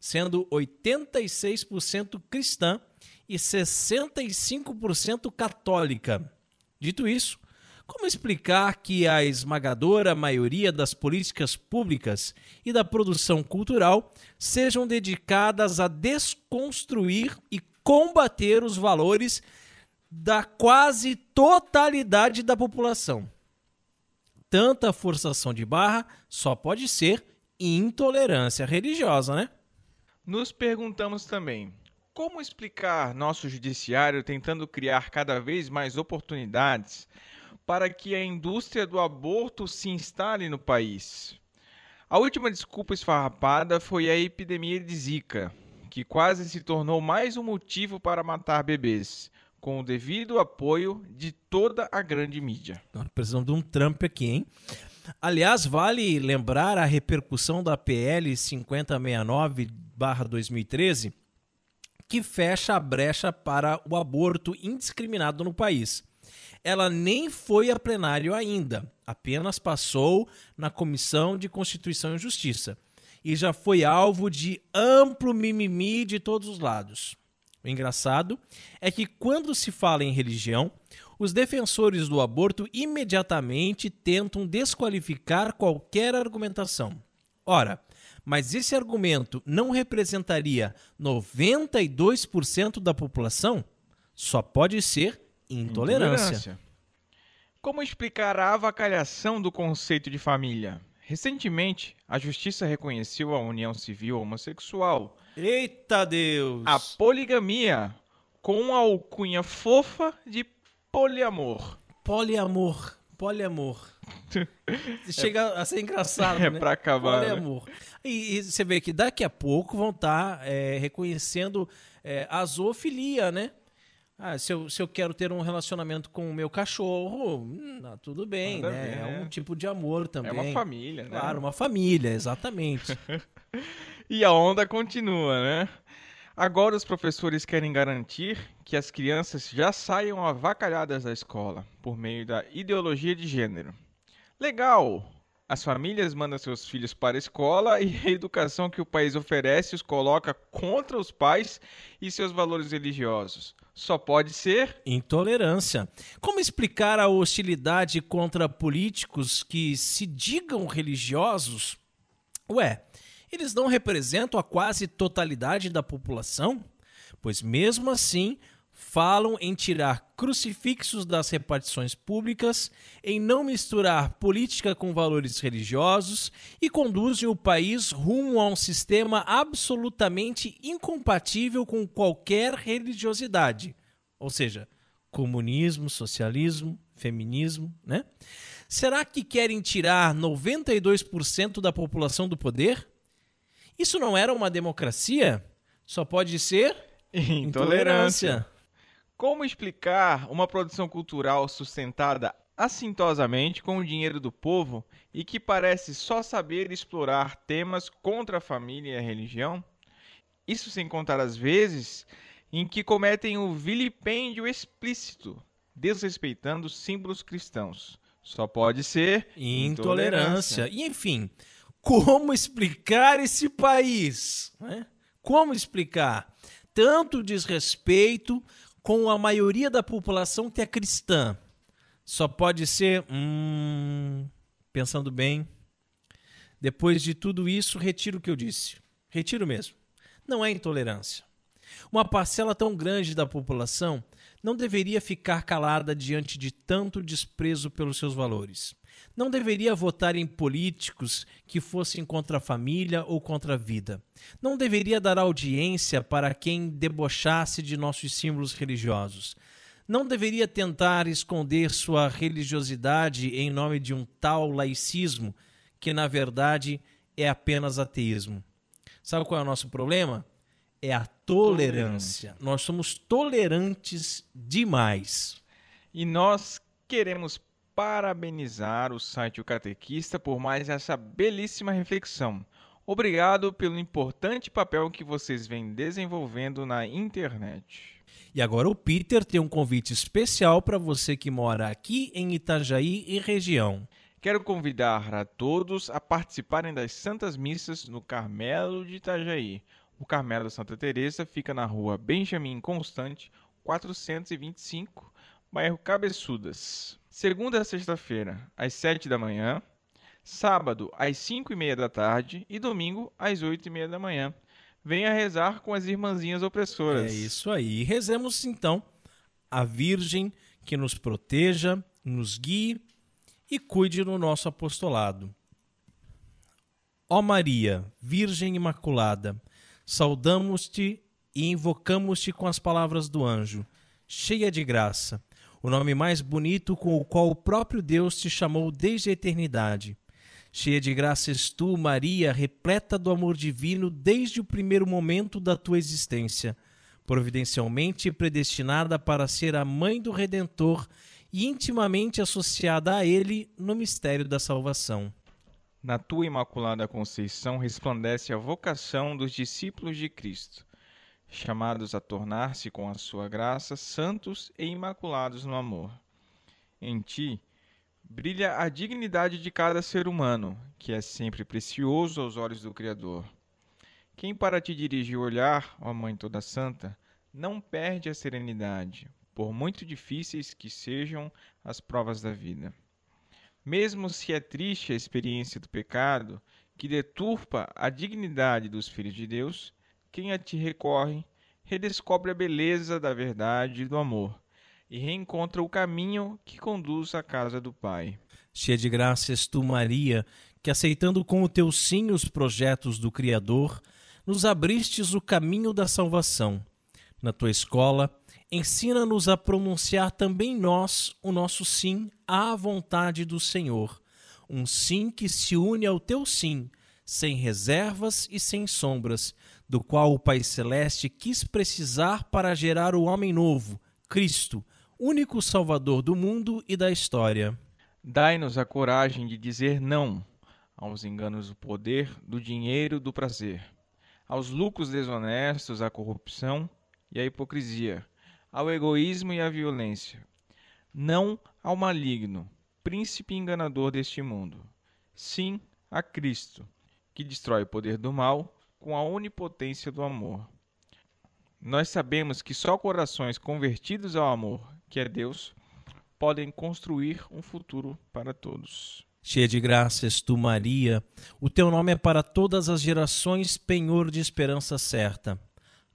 sendo oitenta e seis por cento cristã e sessenta e cinco por cento católica. Dito isso, como explicar que a esmagadora maioria das políticas públicas e da produção cultural sejam dedicadas a desconstruir e combater os valores da quase totalidade da população? Tanta forçação de barra só pode ser intolerância religiosa, né? Nos perguntamos também, como explicar nosso judiciário tentando criar cada vez mais oportunidades para que a indústria do aborto se instale no país? A última desculpa esfarrapada foi a epidemia de Zika, que quase se tornou mais um motivo para matar bebês, com o devido apoio de toda a grande mídia. Nós precisamos de um Trump aqui, hein? Aliás, vale lembrar a repercussão da P L cinquenta sessenta e nove barra dois mil e treze, que fecha a brecha para o aborto indiscriminado no país. Ela nem foi a plenário ainda, apenas passou na Comissão de Constituição e Justiça e já foi alvo de amplo mimimi de todos os lados. O engraçado é que quando se fala em religião, os defensores do aborto imediatamente tentam desqualificar qualquer argumentação. Ora, mas esse argumento não representaria noventa e dois por cento da população? Só pode ser intolerância. intolerância. Como explicar a avacalhação do conceito de família? Recentemente, a Justiça reconheceu a união civil homossexual. Eita Deus! A poligamia, com a alcunha fofa de poliamor. Poliamor, poliamor. Chega é, a ser engraçado, é, né? É pra acabar. Poliamor. Né? E, e você vê que daqui a pouco vão estar tá, é, reconhecendo é, a zoofilia, né? Ah, se eu, se eu quero ter um relacionamento com o meu cachorro, hum, ah, tudo bem, nada, né? Bem. É um tipo de amor também. É uma família, né? Claro, uma família, exatamente. E a onda continua, né? Agora os professores querem garantir que as crianças já saiam avacalhadas da escola por meio da ideologia de gênero. Legal! As famílias mandam seus filhos para a escola e a educação que o país oferece os coloca contra os pais e seus valores religiosos. Só pode ser intolerância. Como explicar a hostilidade contra políticos que se digam religiosos? Ué, eles não representam a quase totalidade da população? Pois mesmo assim, falam em tirar crucifixos das repartições públicas, em não misturar política com valores religiosos e conduzem o país rumo a um sistema absolutamente incompatível com qualquer religiosidade. Ou seja, comunismo, socialismo, feminismo, né? Será que querem tirar noventa e dois por cento da população do poder? Isso não era uma democracia? Só pode ser intolerância. intolerância. Como explicar uma produção cultural sustentada assintosamente com o dinheiro do povo e que parece só saber explorar temas contra a família e a religião? Isso sem contar as vezes em que cometem o vilipêndio explícito, desrespeitando símbolos cristãos. Só pode ser intolerância. intolerância. E enfim, como explicar esse país? Né? Como explicar tanto desrespeito com a maioria da população que é cristã? Só pode ser, hum, pensando bem, depois de tudo isso, retiro o que eu disse. Retiro mesmo. Não é intolerância. Uma parcela tão grande da população não deveria ficar calada diante de tanto desprezo pelos seus valores. Não deveria votar em políticos que fossem contra a família ou contra a vida. Não deveria dar audiência para quem debochasse de nossos símbolos religiosos. Não deveria tentar esconder sua religiosidade em nome de um tal laicismo que, na verdade, é apenas ateísmo. Sabe qual é o nosso problema? É a tolerância. tolerância. Nós somos tolerantes demais. E nós queremos parabenizar o site O Catequista por mais essa belíssima reflexão. Obrigado pelo importante papel que vocês vêm desenvolvendo na internet. E agora o Peter tem um convite especial para você que mora aqui em Itajaí e região. Quero convidar a todos a participarem das Santas Missas no Carmelo de Itajaí. O Carmelo da Santa Teresa fica na rua Benjamin Constante, quatrocentos e vinte e cinco, bairro Cabeçudas. Segunda a sexta-feira, às sete da manhã, sábado, às cinco e meia da tarde e domingo, às oito e meia da manhã. Venha rezar com as irmãzinhas opressoras. É isso aí. Rezemos, então, a Virgem que nos proteja, nos guie e cuide do nosso apostolado. Ó Maria, Virgem Imaculada, saudamos-te e invocamos-te com as palavras do anjo, cheia de graça, o nome mais bonito com o qual o próprio Deus te chamou desde a eternidade. Cheia de graça és tu, Maria, repleta do amor divino desde o primeiro momento da tua existência. providencialmente predestinada para ser a mãe do Redentor e intimamente associada a ele no mistério da salvação. Na tua imaculada conceição resplandece a vocação dos discípulos de Cristo, chamados a tornar-se com a sua graça santos e imaculados no amor. Em ti brilha a dignidade de cada ser humano, que é sempre precioso aos olhos do Criador. Quem para ti dirige o olhar, ó Mãe toda santa, não perde a serenidade, por muito difíceis que sejam as provas da vida. Mesmo se é triste a experiência do pecado, que deturpa a dignidade dos filhos de Deus, quem a ti recorre, redescobre a beleza da verdade e do amor, e reencontra o caminho que conduz à casa do Pai. Cheia de graça és tu, Maria, que aceitando com o teu sim os projetos do Criador, nos abristes o caminho da salvação. Na tua escola, ensina-nos a pronunciar também nós o nosso sim à vontade do Senhor, um sim que se une ao teu sim, sem reservas e sem sombras, do qual o Pai Celeste quis precisar para gerar o homem novo, Cristo, único Salvador do mundo e da história. Dai-nos a coragem de dizer não aos enganos do poder, do dinheiro, do prazer, aos lucros desonestos, à corrupção e à hipocrisia, ao egoísmo e à violência. Não ao maligno, príncipe enganador deste mundo. Sim a Cristo, que destrói o poder do mal com a onipotência do amor. Nós sabemos que só corações convertidos ao amor, que é Deus, podem construir um futuro para todos. Cheia de graça és tu, Maria, o teu nome é para todas as gerações penhor de esperança certa.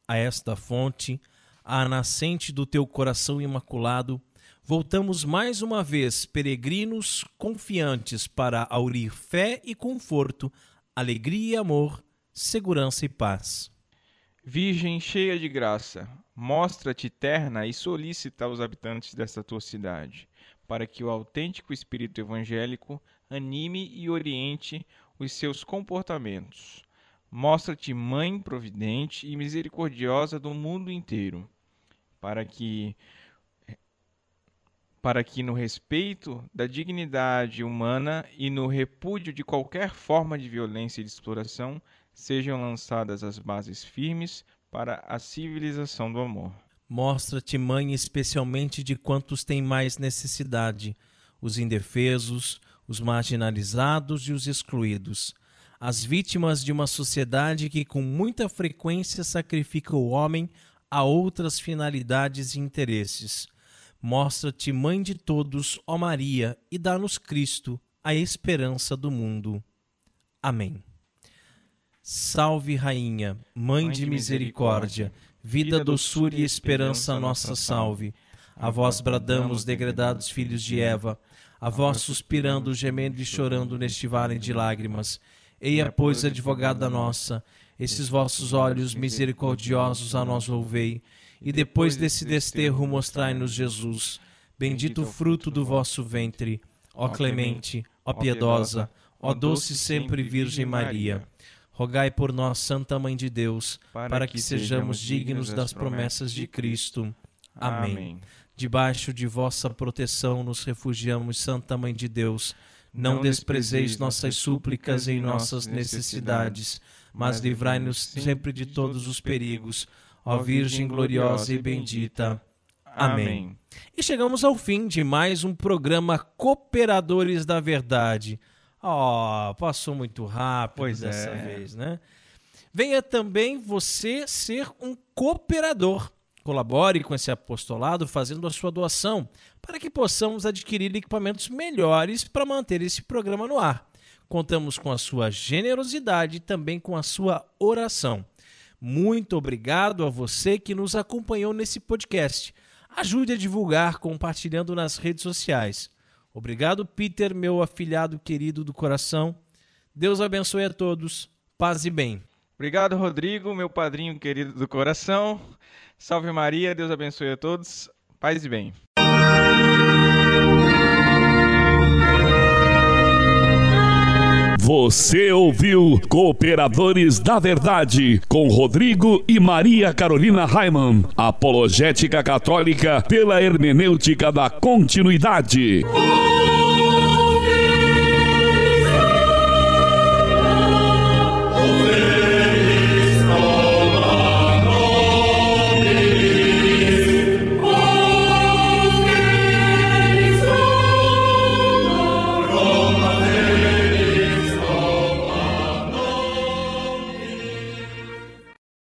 A esta fonte, a nascente do teu coração imaculado, voltamos mais uma vez, peregrinos confiantes, para aurir fé e conforto, alegria e amor, segurança e paz. Virgem cheia de graça, mostra-te terna e solícita aos habitantes desta tua cidade, para que o autêntico espírito evangélico anime e oriente os seus comportamentos. Mostra-te mãe providente e misericordiosa do mundo inteiro, para que, para que no respeito da dignidade humana e no repúdio de qualquer forma de violência e de exploração, sejam lançadas as bases firmes para a civilização do amor. Mostra-te, mãe, especialmente de quantos têm mais necessidade, os indefesos, os marginalizados e os excluídos, as vítimas de uma sociedade que com muita frequência sacrifica o homem a outras finalidades e interesses. Mostra-te, mãe de todos, ó Maria, e dá-nos Cristo, a esperança do mundo. Amém. Salve, Rainha, Mãe de misericórdia, vida, doçura e esperança nossa salve. A vós bradamos, degredados filhos de Eva, a vós suspirando, gemendo e chorando neste vale de lágrimas. Eia, pois, advogada nossa, esses vossos olhos misericordiosos a nós volvei, e depois desse desterro mostrai-nos Jesus, bendito o fruto do vosso ventre. Ó clemente, ó piedosa, ó doce sempre Virgem Maria. Rogai por nós, Santa Mãe de Deus, para, para que, que sejamos dignos das promessas de Cristo. Amém. Amém. Debaixo de vossa proteção nos refugiamos, Santa Mãe de Deus. Não, Não desprezeis nossas súplicas em nossas necessidades, mas livrai-nos sempre de todos os perigos. Ó Virgem gloriosa e bendita. Amém. Amém. E chegamos ao fim de mais um programa Cooperadores da Verdade. Oh, passou muito rápido pois dessa é. vez, né? Venha também você ser um cooperador. Colabore com esse apostolado fazendo a sua doação para que possamos adquirir equipamentos melhores para manter esse programa no ar. Contamos com a sua generosidade e também com a sua oração. Muito obrigado a você que nos acompanhou nesse podcast. Ajude a divulgar compartilhando nas redes sociais. Obrigado, Peter, meu afilhado querido do coração. Deus abençoe a todos. Paz e bem. Obrigado, Rodrigo, meu padrinho querido do coração. Salve Maria, Deus abençoe a todos. Paz e bem. Você ouviu Cooperadores da Verdade, com Rodrigo e Maria Carolina Raiman. Apologética católica pela hermenêutica da continuidade.